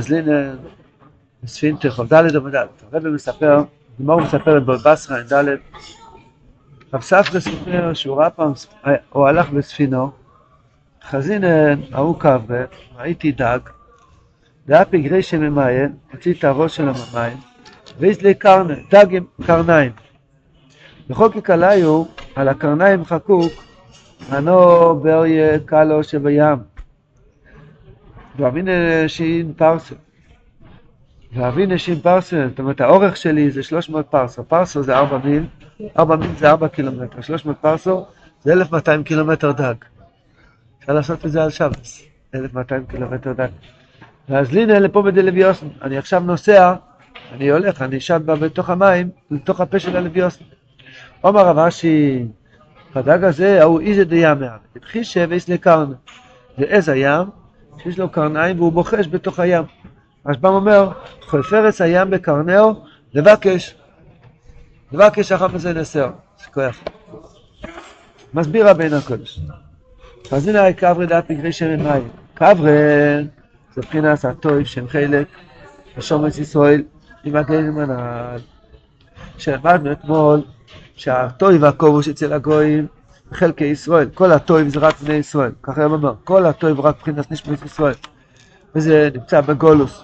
אז הנה ספין תרחוב ד' עמד. הרב מספר, גמור מספרת בבסרה עם ד' רב ספר מספר שהוא ראה פעם, הוא הלך בספינו, חזין ארוך אברה, ראיתי דג, דעה פגרי שממיין, הוציא את הראש של הממיין, ואיז לי דג עם קרניים. וחוקק עליו, על הקרניים חקוק, ענו באריה קלו שבים. ואמין שין פרסה. ואמין שין פרסה, זאת אומרת, האורך שלי זה 300 פרסה. פרסה זה 4 מיל, 4 מיל זה 4 קילומטר, 300 פרסה זה 1200 קילומטר דג. אפשר לעשות את זה על שבס, 1200 קילומטר דג. ואז לינה לפה בדלוויוסן, אני עכשיו נוסע, אני הולך, אני שם בתוך המים, לתוך הפה של הלוויוסן. אומר רב אשי, הדג הזה, הוא איזה דיאמר, בחישב איזה קרנה, זה איזה ים, שיש לו קרניים והוא בוחש בתוך הים. השב"ם אומר, חופרץ הים בקרנאו, לבקש, לבקש אחר מזה נסר, שכוח. מסביר רבנו הקודש. אז הנה הקברי דעת פגרי שמן מים, קברי, זה בחינס הטוב, שם חלק, השומץ ישראל, עם הגלים הנעל, שלמדנו אתמול, שהטוב והכובוש אצל הגויים, חלקי ישראל, כל הטוב זה רק בני ישראל, ככה הוא אומר, כל הטוב רק בחינס נשמת ישראל, וזה נמצא בגולוס,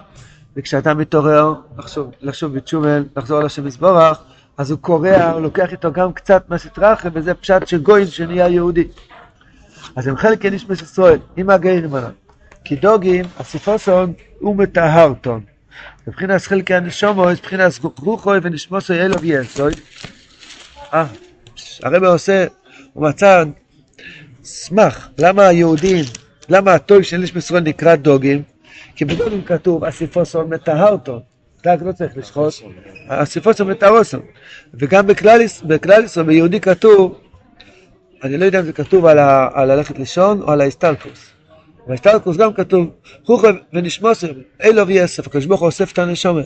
וכשאתה מתעורר, לחשוב בתשומן, לחזור על השם יתברך, אז הוא קורע, הוא לוקח איתו גם קצת מהסטרחם, וזה פשט שגויים שנהיה יהודי. אז הם חלקי נשמת ישראל, עם הגלים הנעל. כי דוגים, הסופוסון ומטהרתון. מבחינס חלקי הנשומו, מבחינס רוחוי ונשמוסוי אלו ויאסוי. הרבא עושה, הוא מצא, סמך, למה היהודים, למה הטוב של נשמת ישראל נקרא דוגים? כי בדוגים כתוב, הסופוסון מטהרתון. דג לא צריך לשחוט, הסופוסון מטהרוסון. וגם בכלליסון, ביהודי כתוב, אני לא יודע אם זה כתוב על הלכת לישון או על ההסתלקוס. והשטרקוס גם כתוב, חוכב ונשמוסם, אלו ויאסף, הקשבוך אוסף את הנשומר.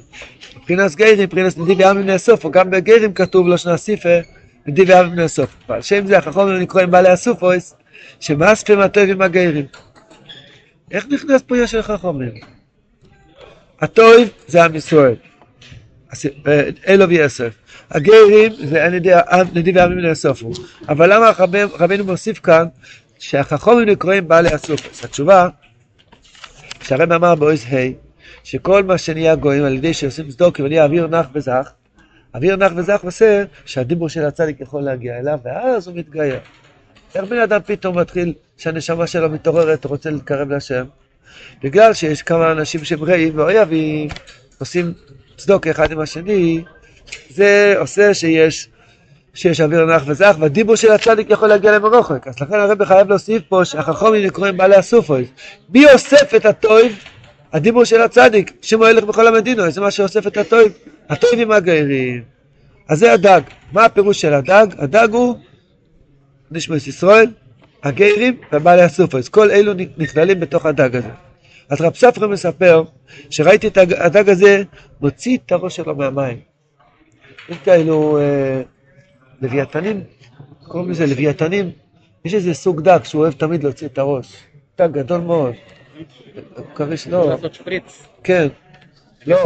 מבחינס גיירים, מבחינס נדיבי אבים נאסוף, או גם בגיירים כתוב לו שנה סיפר, נדיבי אבים נאסוף. אבל שם זה החכום אני קורא עם בעלי הסופויס, שמאספים הטוב עם הגיירים. איך נכנס פה יש לך חומר? הטוב זה עם ישראל, אלו ויאסף. הגיירים זה נדיבי אבים נאסוף. אבל למה רבנו מוסיף כאן, שהחכומים נקראים בעלי הסופס. התשובה, שהרב אמר באויז היי, שכל מה שנהיה גויים על ידי שעושים סדוקים, ונהיה אוויר נח וזך, אוויר נח וזך עושה שהדיבור של הצדיק יכול להגיע אליו, ואז הוא מתגייר. איך בן אדם פתאום מתחיל שהנשמה שלו מתעוררת, רוצה להתקרב לשם? בגלל שיש כמה אנשים שהם רעים ואויבים, עושים סדוק אחד עם השני, זה עושה שיש אוויר נח וזך, והדיבור של הצדיק יכול להגיע למרוחק. אז לכן הרב חייב להוסיף פה שהחכומים נקראים בעלי הסופויז. מי אוסף את הטוב? הדיבור של הצדיק, שמועלך בכל המדינות, זה מה שאוסף את הטוב. הטוב עם הגיירים. אז זה הדג. מה הפירוש של הדג? הדג הוא נשמת ישראל, הגיירים ובעלי הסופויז. כל אלו נכללים בתוך הדג הזה. אז רב ספר מספר שראיתי את הדג הזה מוציא את הראש שלו מהמים. אין כאלו... לוויתנים, קוראים לזה לוויתנים, יש איזה סוג דג שהוא אוהב תמיד להוציא את הראש. דג גדול מאוד. קריש לא. הוא לעשות שפריץ. כן. לא.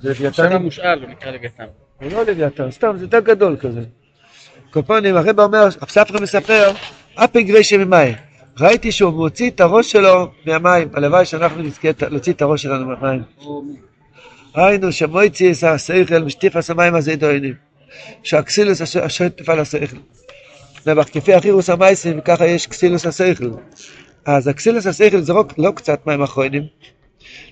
זה לוויתנים. שם המושאל, הוא נקרא לוויתן. הוא לא לוויתן, סתם, זה דג גדול כזה. קופונים, הרב אומר, הפספר מספר, אפי גרשם ממים. ראיתי שהוא מוציא את הראש שלו מהמים. הלוואי שאנחנו נזכה להוציא את הראש שלנו מהמים. ראינו שמויצי את השכל, משטיף הסמיים הזה דוינים. שהקסילוס השטף על השכל. כפי החירוס המייסים, ככה יש קסילוס השכל. אז הקסילוס השכל זה לא קצת מים אחרונים,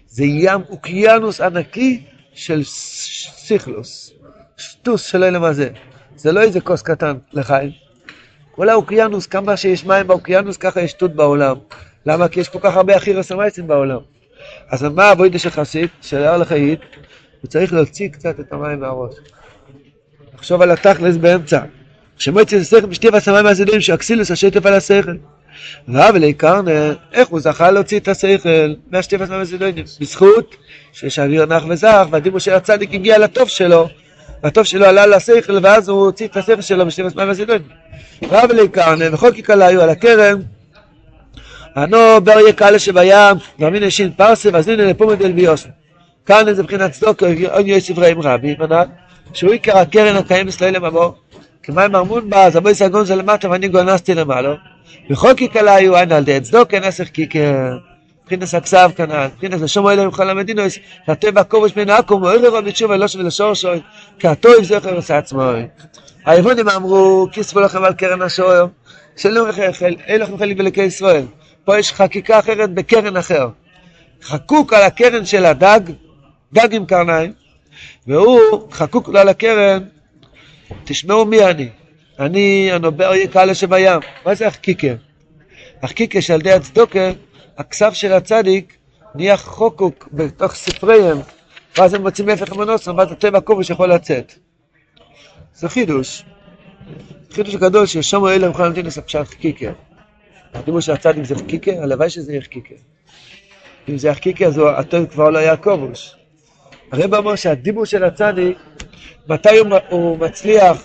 זה ים אוקיינוס ענקי של שכלוס, שטוס שלא למה זה. זה לא איזה כוס קטן לחיים. כל האוקיינוס, כמה שיש מים באוקיינוס, ככה יש שטות בעולם. למה? כי יש כל כך הרבה החירוס המייסים בעולם. אז מה הבוידה של חסיד, של הר לחיית, הוא צריך להוציא קצת את המים מהראש. לחשוב על התכלס באמצע, שמועצת השכל משטיף הסמיים הזדים שהקסילוס השטף על השכל. רב אלי קרנה, איך הוא זכה להוציא את השכל מהשטיף הסמיים הזדים? בזכות שיש אוויר נח וזך, והדיבור של הצדיק הגיע לטוב שלו, והטוב שלו עלה לשכל, ואז הוא הוציא את השכל שלו משטיף הסמיים הזדים. רב אלי קרנה, וכל כיקלה היו על הקרם, הנו בריה קלה שבים, ואמין ישין פרסה, ואז הנה לפומד אל ביוסם. כאן איזה בחינת צדוקה, און יועץ אברהם רבי, שהוא עיקר הקרן הקיים ישראל למבור, כמי מרמון בא, אז אבוי סגון זה למטה, ואני גולנסתי למעלו. וכל כיקלה היו אין על די צדוקה, נסך כיקר. מבחינת הכסב כנען, מבחינת לשום אלה ממכל המדינויס, נתב הכובש בין עקום, ואיר הרב נתשוב אלוש ולשורשוי, כעתוי זכר עושה עצמוי. היוונים אמרו, כיספו לכם על קרן השוער, שלא לכם חלק בלקי ישראל, פה יש חקיקה אחרת בקרן אחר. חקוק על הקרן של הדג, דג עם קרניים, והוא חקוק לו על הקרן, תשמעו מי אני, הנובר יקלה שבים. מה זה החקיקה? החקיקה שעל די הצדוקה, הכסף של הצדיק נהיה חוקוק בתוך ספריהם, ואז הם מוצאים להפך מנוסם, ואז הטבע כובש יכול לצאת. זה חידוש. חידוש הגדול ששמו אלה מוכן נתין לספשת חקיקה. תדעו שהצדיק זה חקיקה, הלוואי שזה יהיה חקיקה. אם זה חקיקה, אז הטבע כבר לא היה כובש. הרב אמר שהדיבור של הצדיק, מתי הוא מצליח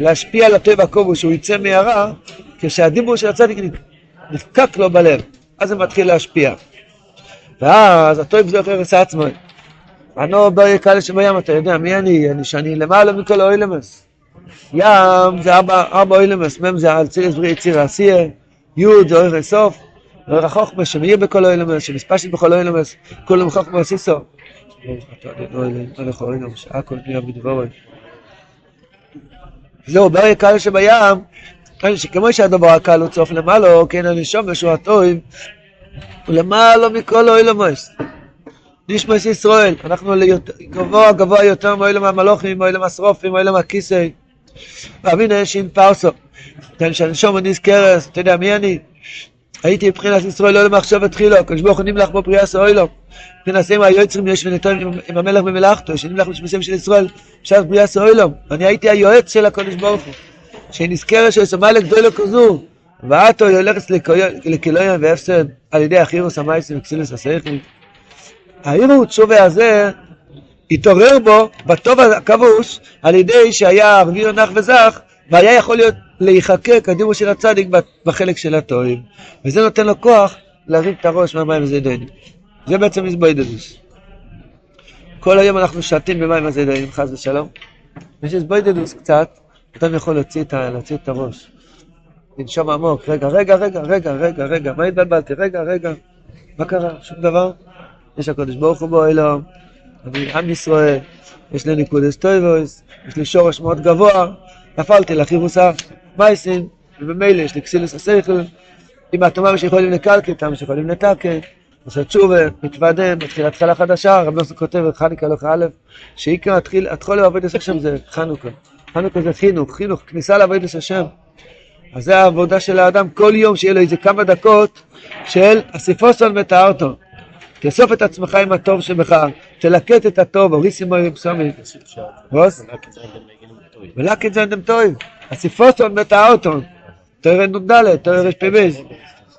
להשפיע על הטבע כובש, הוא יצא מהרע, כשהדיבור של הצדיק נפקק לו בלב. אז זה מתחיל להשפיע. ואז הטוב זוכר עושה עצמו. אנו בר יקל לשם ים, אתה יודע מי אני? אני שאני למעלה מכל אוילמס. ים זה אבא אוילמס, מם זה על צירס בריא ציר עשיה, יוד זה אורך לסוף, אורך החוכמה שמיר בכל אוילמס, שמספשת בכל אוילמס, כולם חוכמה עשיסו. אתה יודע אוילמס, הולך אוילמס, הכל פנייה בדבורי. זהו, בר יקל לשם ים, שכמו שהדבר הקל הוא צוף למעלו, כן אני שומש הוא הטוב, הוא למעלו מכל אוילמוס. נשמש ישראל, אנחנו גבוה גבוה יותר מאוילם המלוכים, מאוילם השרופים, מאוילם הכיסי. ואמינה יש עם פרסו, כן שהנשום אני זכרס, אתה יודע מי אני? הייתי מבחינת ישראל אוילם עכשיו התחילו, כשבו חונים לך בו פריאס אוילם. מבחינתים היועצרים יש ונתרים עם המלך במלאכתו, שנמלך בשם של ישראל, בשם פריאס אוילם. אני הייתי היועץ של הקודש ברוך הוא. שנזכרת ששמה לגדולו כזו, ואתו הולכת לכילויה ואפסן על ידי החירוס המייסים וקסילס הסייכים. העירות שובה הזה התעורר בו בטוב הכבוש על ידי שהיה רבינו נח וזך, והיה יכול להיות להיחקק הדיבור של הצדיק בחלק של הטועים. וזה נותן לו כוח להריב את הראש מהמים הזדוינים. זה בעצם איזבוידדוס. כל היום אנחנו שתים במים הזדוינים, חס ושלום. יש איזבוידדוס קצת, אדם יכול להוציא את הראש, לנשום עמוק, רגע, מה התבלבלתי, רגע, מה קרה, שום דבר? יש הקודש ברוך הוא בו אלוהים, אני עם ישראל, יש לי ניקודש טויבויס, יש לי שורש מאוד גבוה, נפלתי לחירוסה, מייסים, ובמילא יש לי כסילוס השכל, עם האטומה שיכולים לקלקל, אתם שיכולים לתקן, עושה תשובה, מתוודן, מתחיל התחלה חדשה, רב נוסף כותב, חניקה לוח א', שעיקר התחולה עובד עסק שם זה חנוכה. חנוכה זה חינוך, חינוך, כניסה לעבוד לשם. אז זה העבודה של האדם כל יום, שיהיה לו איזה כמה דקות של אסיפוסון ותארטון. תאסוף את עצמך עם הטוב שבך, תלקט את הטוב, אוריסימו ירמסומי. רוס? ולקט זה אינדם טוב. אסיפוסון ותארטון. תאר נ"ד, תאר רשפיביז.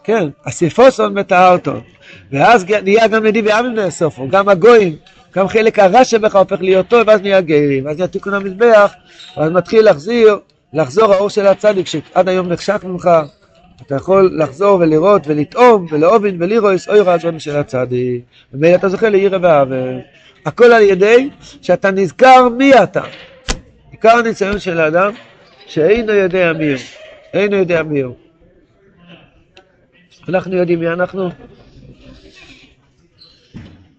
כן, אסיפוסון ותארטון. ואז נהיה גם נדיבי עמים נאסופו, גם הגויים. גם חלק הרע שבך הופך להיות טוב, ואז נהיה גאירים, ואז נהיה תיקון המזבח, ואז מתחיל לחזור האור של הצדיק, שעד היום נחשק ממך, אתה יכול לחזור ולראות ולטעום ולאובין ולראות אור האדון של הצדיק, ומאי אתה זוכה ליראה ועוון. הכל על ידי שאתה נזכר מי אתה. עיקר הניסיון של האדם, שאינו יודע מי הוא, אינו יודע מי הוא. אנחנו יודעים מי אנחנו?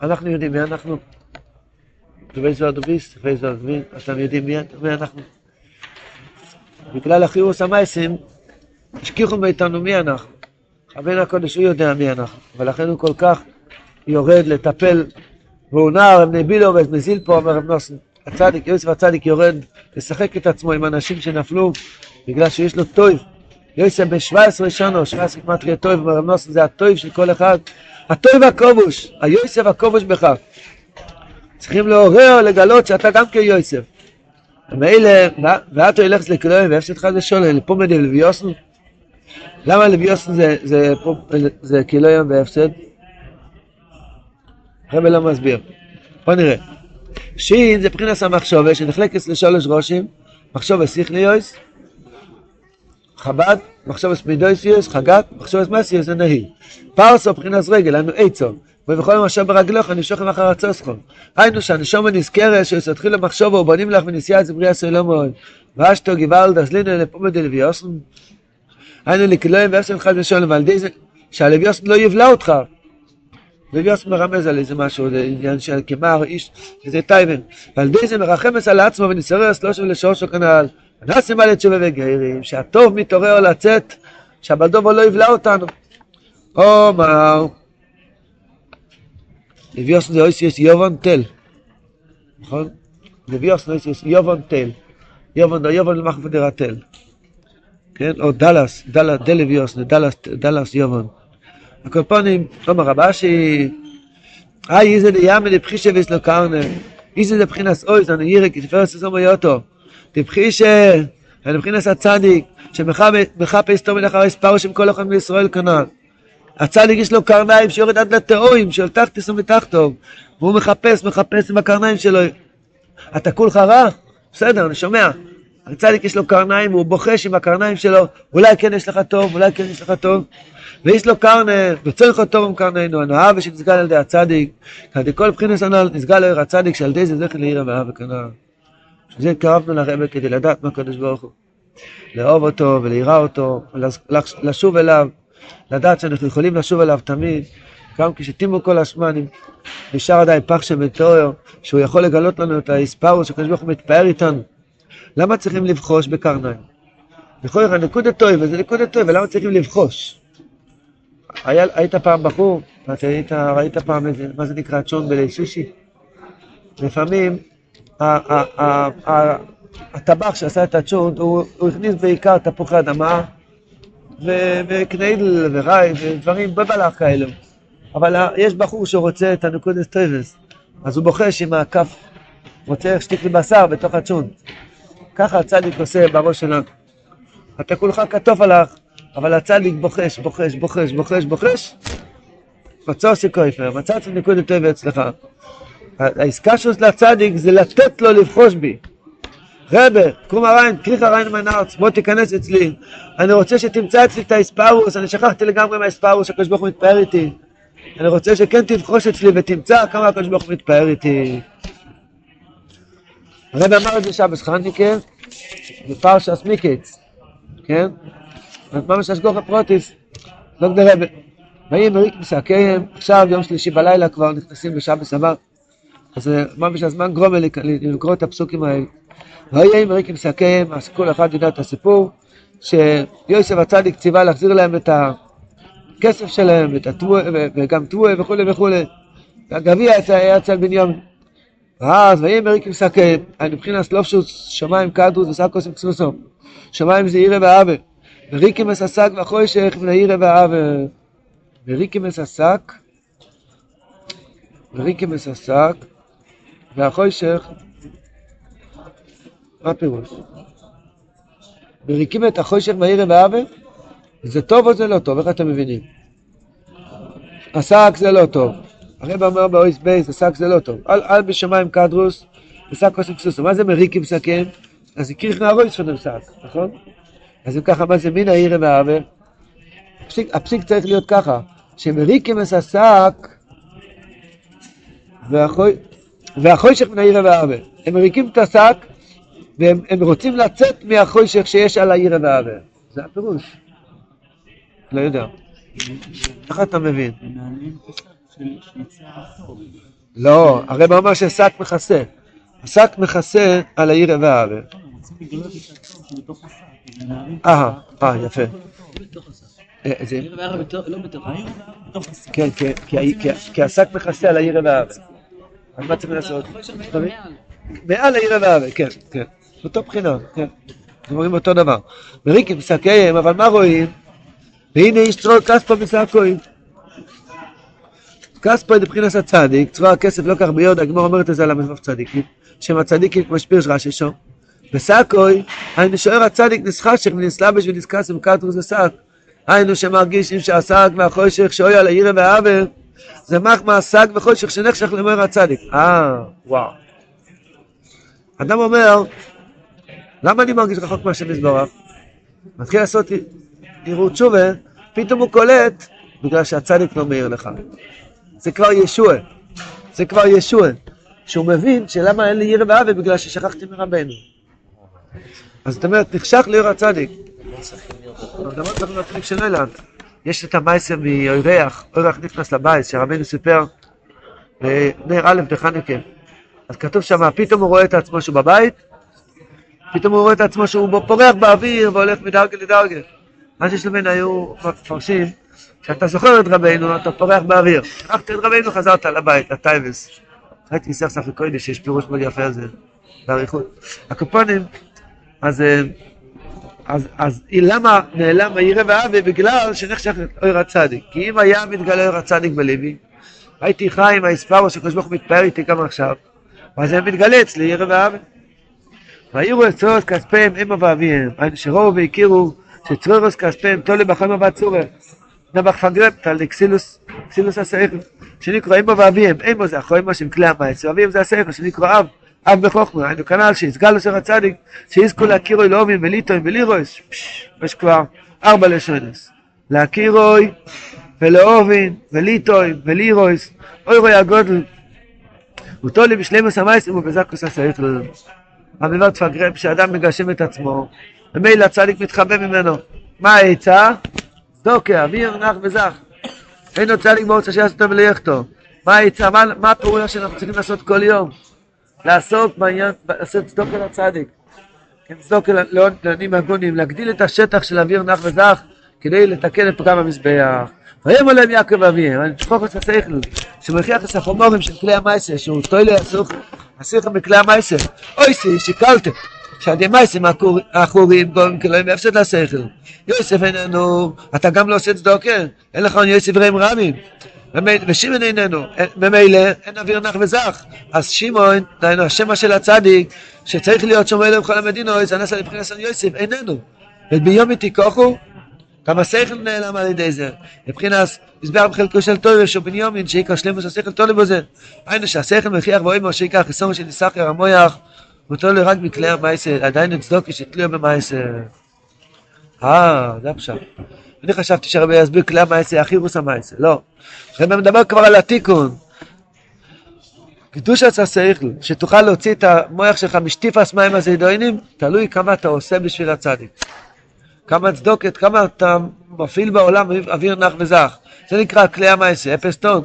אנחנו יודעים מי אנחנו? דובי זו הדוביסט, דובי זו הדובין, אתם יודעים מי אנחנו. בגלל החירוס המייסים, השכיחו מאיתנו מי אנחנו. הבן הקודש הוא יודע מי אנחנו, ולכן הוא כל כך יורד לטפל, והוא נער, הם נבילו ומזיל פה, אומר רב נוסן, הצדיק, יוסף הצדיק יורד, לשחק את עצמו עם אנשים שנפלו, בגלל שיש לו טוב. יוסף ב-17 שנה, 17 כמטריה טוב, אומר רב נוסן, זה הטוב של כל אחד. הטוב הכובוש, היוסף הכובוש בך. צריכים לעורר, לגלות שאתה גם כיוסף. ומאלה, ואתו ילכת לכלויים, ואפסתך זה שולל, פה מדי לביוסן. למה לביוסן זה כלויים ואפסת? הרב לא מסביר. בוא נראה. שין זה בחינס המחשובה, שנחלקת לשלוש ראשים, מחשובה שיח ליוס, חב"ד, מחשבס מידויסיוס, חגת, מחשבס מסיוס, זה נהי. פרסו, בחינס רגל, אנו עצו, ובכל המחשב ברגלוך, אני שוכם אחר הצוסכו. היינו שהנשום הנזכרת, שיסתחיל למחשבו, ובונים לך מנסיעה זבריאה סוילום מאוד. ואשתו גיבלד, אז לינו לפומד אלביוסן. היינו לכלויים ואפסם חד ושולם, ועל די זה, שהלביוסן לא יבלע אותך. לביוסן מרמז על איזה משהו, זה עניין של כמר, איש, איזה טייבן. ועל די זה מרחמס על עצמו, ונסרס לא שוב לשורשו כנעל. נעשים על התשובה וגיירים, שהטוב מתעורר לצאת, שהבלדובו לא יבלע אותנו. אומר, לביוסן זה אויס יש יובון תל. נכון? לביוסן אויס יש יובון תל. יובון למחפת דירה תל. כן? או דלס, דלביוסן, דלס יובון. הקופונים, אומר רבה שהיא, איזה יאמן לבחישה ויסלו קרנה, איזה לבחינס אויס, אני ירק, תפרס לסומו יוטו. תבחיש, לבחינס הצדיק, שמחפש תומד אחרי ספרושם כל אחד מישראל כנען. הצדיק יש לו קרניים שיורד עד לתאוים, של תחתיס ומתחתום, והוא מחפש עם הקרניים שלו. אתה כולך רע? בסדר, אני שומע. הצדיק יש לו קרניים, הוא בוחש עם הקרניים שלו, אולי כן יש לך טוב, אולי כן יש לך טוב. ויש לו קרניים, וצריך אותו טוב עם קרניינו, הנאה ושנסגל על ידי הצדיק. כדי כל בחינס הנעל נסגל על הצדיק, שעל די זה זכן להירא מהאה וכנען. זה קרבנו לרבא כדי לדעת מה הקדוש ברוך הוא, לאהוב אותו ולהירא אותו, לשוב אליו, לדעת שאנחנו יכולים לשוב אליו תמיד, גם כשתימו כל השמנים, נשאר עדיין פח שמתואר, שהוא יכול לגלות לנו את ההספרות, שהקדוש ברוך הוא מתפאר איתנו. למה צריכים לבחוש בקרניים? בכל יראה, נקודה טובה, זה נקודה טובה, ולמה צריכים לבחוש? היית פעם בחור, ואתה ראית פעם איזה, מה זה נקרא, צ'ון בלשישי? לפעמים, הטבח שעשה את הצ'ון, הוא הכניס בעיקר תפוחי אדמה וקנאידל וראי ודברים בבלח כאלו, אבל יש בחור שרוצה את הנקודס טויבס, אז הוא בוחש עם הכף, רוצה שתיק לבשר בתוך הצ'ון. ככה הצדיק עושה בראש שלנו. אתה כולך כתוף עליך, אבל הצדיק בוחש, בוחש, בוחש, בוחש, בוחש. מצא שקויפר, מצא את הנקודס טויבס אצלך. העסקה של הצדיק זה לתת לו לבחוש בי. רבר, קום הריין, קליח הריין מנארץ, בוא תיכנס אצלי. אני רוצה שתמצא אצלי את האספרוס, אני שכחתי לגמרי מהאספרוס, הקדוש ברוך הוא מתפאר איתי. אני רוצה שכן תבחוש אצלי ותמצא כמה הקדוש ברוך הוא מתפאר איתי. הרב אמר את זה שבס חניקה, בפרשס מיקץ, כן? ממש השגוח הפרוטיס, דוקד הרב. ואם ריק מסעקיהם, עכשיו יום שלישי בלילה כבר נכנסים בשבס אמר, אז ממש הזמן גרום לקרוא את הפסוקים האלה. ויהי אם ריקים סעקיהם, אז כל אחד יודע את הסיפור, שיוסף הצדיק ציווה להחזיר להם את הכסף שלהם, וגם תבואה וכו' וכו'. הגביע היה אצל בנימין. אז ויהי אם ריקים סעקיהם, מבחינת לופשוס, שמיים קדוס וסעקוס וקסוסום. שמיים זה עירה ועבה. וריקים מסעסק וחושך ולעירה ועבה. וריקים מסעסק. והחושך, מה פירוש? מריקים את החושך מהירה והאווה? זה טוב או זה לא טוב? איך אתם מבינים? עסק זה לא טוב. הרב אמר באויס בייס, עסק זה לא טוב. על בשמיים קדרוס, עסק עושים סוסו. מה זה מריקים סכם? אז זה קירך נערויס שונם סק, נכון? אז אם ככה, מה זה מן ההירה והאווה? הפסיק צריך להיות ככה, שמריקים את עסק, והחושך מן העירה והעבר. הם מריקים את השק, והם רוצים לצאת מהחושך שיש על העירה והעבר. זה הפירוש. לא יודע. איך אתה מבין? לא, הרי ממש ששק מכסה. השק מכסה על העירה והעבר. רוצים לגלות את השק בתוך השק. יפה. העירה והעבר לא בתוך השק. כן, כי השק מכסה על העירה והעבר. אז מה צריך לעשות? מעל העירה והאווה, כן, כן. אותו בחינה, כן. אנחנו רואים אותו דבר. מריקים מסעקיהם, אבל מה רואים? והנה איש צרוע כספו מסעקוים. כספו היא לבחינת הצדיק, צרוע הכסף לא כך ביוד, הגמור אומרת את זה על המסעף צדיקים, שם הצדיקים כמו שפירש רששו. מסעקוי, היינו שוער הצדיק נסחשך ונסלבש ונסקס ומקטרוס וסעק. היינו שמרגישים שהסעק והחושך שאוי על העירה והאווה, זה מחמה סג וחושך שנחשך למהר הצדיק. וואו. אדם אומר, למה אני מרגיש רחוק מהשם יתברך? מתחיל לעשות עירות תשובה, פתאום הוא קולט, בגלל שהצדיק לא מאיר לך. זה כבר ישוע. זה כבר ישוע. שהוא מבין שלמה אין לי ירא ועבד, בגלל ששכחתי מרבנו. אז זאת אומרת, נחשך לירא הצדיק. אבל גם לא צריך להתחיל של אילן. יש את המייסה מאורח, אורח נכנס לבייס, שרבנו סיפר, נר א' בחנוכה. אז כתוב שם, פתאום הוא רואה את עצמו שהוא בבית, פתאום הוא רואה את עצמו שהוא פורח באוויר והולך מדרגה לדרגה. מה שיש לבין היו מפרשים, כשאתה זוכר את רבנו, אתה פורח באוויר. שכחת את רבנו, חזרת לבית, לטייבס. הייתי ניסח סך לקודש, יש פירוש מאוד יפה על זה, בעריכות. הקופונים, אז למה נעלם הירא והעבד? בגלל שנחשך את אור הצדיק. כי אם היה מתגלה אור הצדיק בלבי, הייתי חי עם האספרו שקדוש ברוך הוא מתפאר איתי גם עכשיו, אז זה מתגלה אצלי ירא ועבד. והעירו את צרוס כספיהם אמא ואביהם, שראו והכירו שצרוס כספיהם תולה בחמה והצורך, נבח פנגרפטל לקסילוס הסייכל, שנקרא אמא ואביהם, אמא זה אחו אמא שהם כלי המייס, ואביהם זה הסייכל, שנקרא אב, אב בחוכמה, היינו כנל שיסגל אשר הצדיק, שיזכו להכירוי לאומים וליטוים ולירויש, יש כבר ארבע לשונס, להכירוי ולאומים וליטוים ולירויש, אוירוי הגודל, ותולה בשלמוס המייס ובזקוס הסייכל. המדבר תפגרם שאדם מגשם את עצמו, ומילא הצדיק מתחבא ממנו. מה העצה? דוקא, אוויר, נח וזך. אין לו צדיק באוצה שיעשו אותו ולייחתו. מה העצה? מה הפעולה שאנחנו צריכים לעשות כל יום? לעסוק בעניין, לעשות צדוקה לצדיק. כן, צדוקה לעניים הגונים, להגדיל את השטח של אוויר, נח וזך, כדי לתקן את פגם המזבח. ויאמר עליהם יעקב אביהם, אני שפוך את הסייכל, שמוכיח את החומרים של כלי המייסה, שהוא תוילה יסוך, השיחה מכלי המייסה, אוי סי, שיקלתם, שעדי מייסים האחורים גורם כלואים בהפסד לסייכל. יוסף איננו, אתה גם לא עושה צדוקה, אין לך עוני סבריים רמים, ושימן איננו, ממילא אין אוויר נח וזך. אז שימון, דיינו, השמה של הצדיק, שצריך להיות שומע אליהם כל המדינו, אז אנסה לבחינת סן יוסף, איננו. וביום מתיקוחו, גם השכל נעלם על ידי זה, מבחינת הסבר בחלקו של תויו שבניומין שאיקר שלמוס השכל תולה בו זה. היינו שהשכל מוכיח ואומר שאיקר החיסון של ישחר המויח ותולה רק מכלי המייסר, עדיין הצדוקי שתלויה במייסר. זה הפשט. אני חשבתי שהרבה יסביר כלי המייסר, החירוס המייסר, לא. הרב מדבר כבר על התיקון. קדושת השכל, שתוכל להוציא את המויח שלך משטיפת מים הזידונים, תלוי כמה אתה עושה בשביל הצדיק. כמה צדוקת, כמה אתה מפעיל בעולם אוויר נח וזך. זה נקרא כלי המייסה, אפסטון.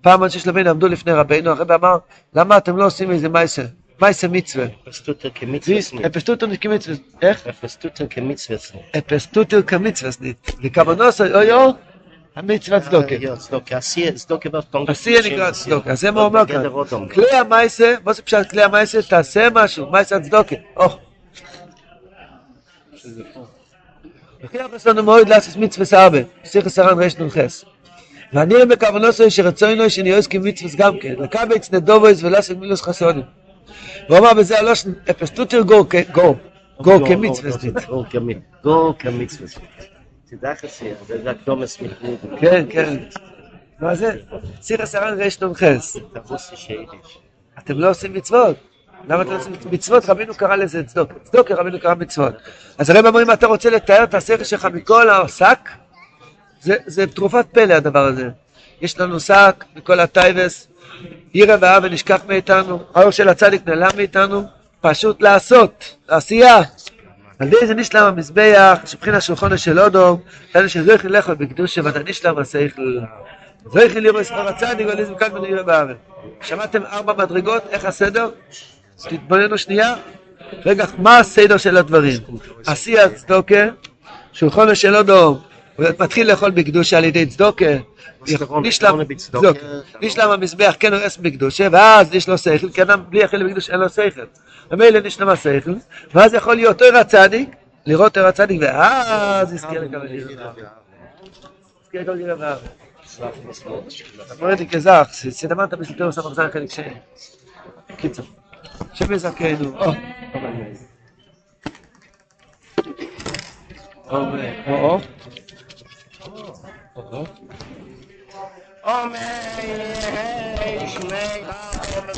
פעם אנשי שלבינו עמדו לפני רבנו, הרב אמר, למה אתם לא עושים איזה מייסה? מייסה מצווה. אפסטוטר כמצווה סנית. אפסטוטר כמצווה סנית. איך? אפסטוטר כמצווה סנית. אפסטוטר כמצווה סנית. וכמונוס, אוי אוי, המצווה צדוקת. צדוקה בפונגת. עשייה נקרא צדוקה, אז זה מה אומר כאן. כלי המייסה, מה זה פשוט כלי המייסה? תעשה משהו, מייסה צדוקת. וכך יש לנו מועד לעשות מצווה סעבה, שיחה סרן רשת נולחס. ואני מקוונוסוי שרצוינוי שניועז כמצווה גם כן, לקבי צנדובויז ולעשות מילוס חסונים. והוא אמר בזה הלושן, אפסטוטר גור כמצווה סדית. תדעך עשיה, זה רק דומס מלכות. כן. מה זה? שיחה סרן רשת נולחס. אתם לא עושים מצוות. למה אתה עושה מצוות? רבינו קרא לזה צדוק. צדוק רבינו קרא מצוות. אז הרב אומרים, אתה רוצה לתאר את השכל שלך מכל השק? זה תרופת פלא הדבר הזה. יש לנו שק מכל הטייבס, ירא ועבד נשכח מאיתנו, האור של הצדיק נעלם מאיתנו, פשוט לעשות, לעשייה. על ידי זה נשלם המזבח, שבחינת שולחנו של אדום, תנו שזו יכין לכו בקדוש ואתה נשלם השכל. זו יכין לירא ספר הצדיק ועל איזה מכאן בנו ירא ועבד. שמעתם 4 מדרגות, איך הסדר? תתבוננו שנייה, רגע, מה הסדר של הדברים? עשייה צדוקה, שולחנו של אדום, הוא מתחיל לאכול בקדושה על ידי צדוקה, נשלם המזבח, כן הורס בקדושה, ואז יש לו שכל, כי אדם בלי אכל בקדושה אין לו שכל, ומילא נשלם השכל, ואז יכול להיות אור הצדיק, לראות אור הצדיק, ואז יזכה לקבל ירא ועבד. אמרת לי כזך, שדמנת בסתר סמכזן חלק שני. קיצר. שמזכנו, עומר, ישמע